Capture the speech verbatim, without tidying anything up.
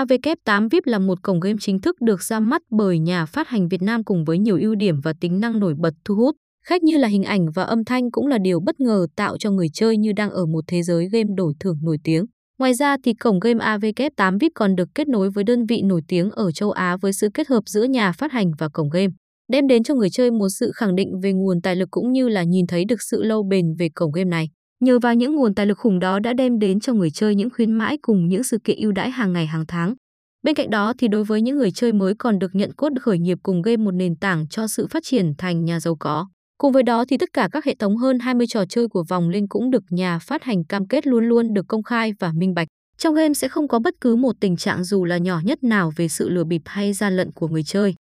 a vê tám vi ai pi là một cổng game chính thức được ra mắt bởi nhà phát hành Việt Nam cùng với nhiều ưu điểm và tính năng nổi bật thu hút khách như là hình ảnh và âm thanh cũng là điều bất ngờ, tạo cho người chơi như đang ở một thế giới game đổi thưởng nổi tiếng. Ngoài ra thì cổng game a vê tám vi ai pi còn được kết nối với đơn vị nổi tiếng ở châu Á với sự kết hợp giữa nhà phát hành và cổng game, đem đến cho người chơi một sự khẳng định về nguồn tài lực cũng như là nhìn thấy được sự lâu bền về cổng game này. Nhờ vào những nguồn tài lực khủng đó đã đem đến cho người chơi những khuyến mãi cùng những sự kiện ưu đãi hàng ngày hàng tháng. Bên cạnh đó thì đối với những người chơi mới còn được nhận cốt khởi nghiệp cùng game, một nền tảng cho sự phát triển thành nhà giàu có. Cùng với đó thì tất cả các hệ thống hơn hai mươi trò chơi của vòng lên cũng được nhà phát hành cam kết luôn luôn được công khai và minh bạch. Trong game sẽ không có bất cứ một tình trạng dù là nhỏ nhất nào về sự lừa bịp hay gian lận của người chơi.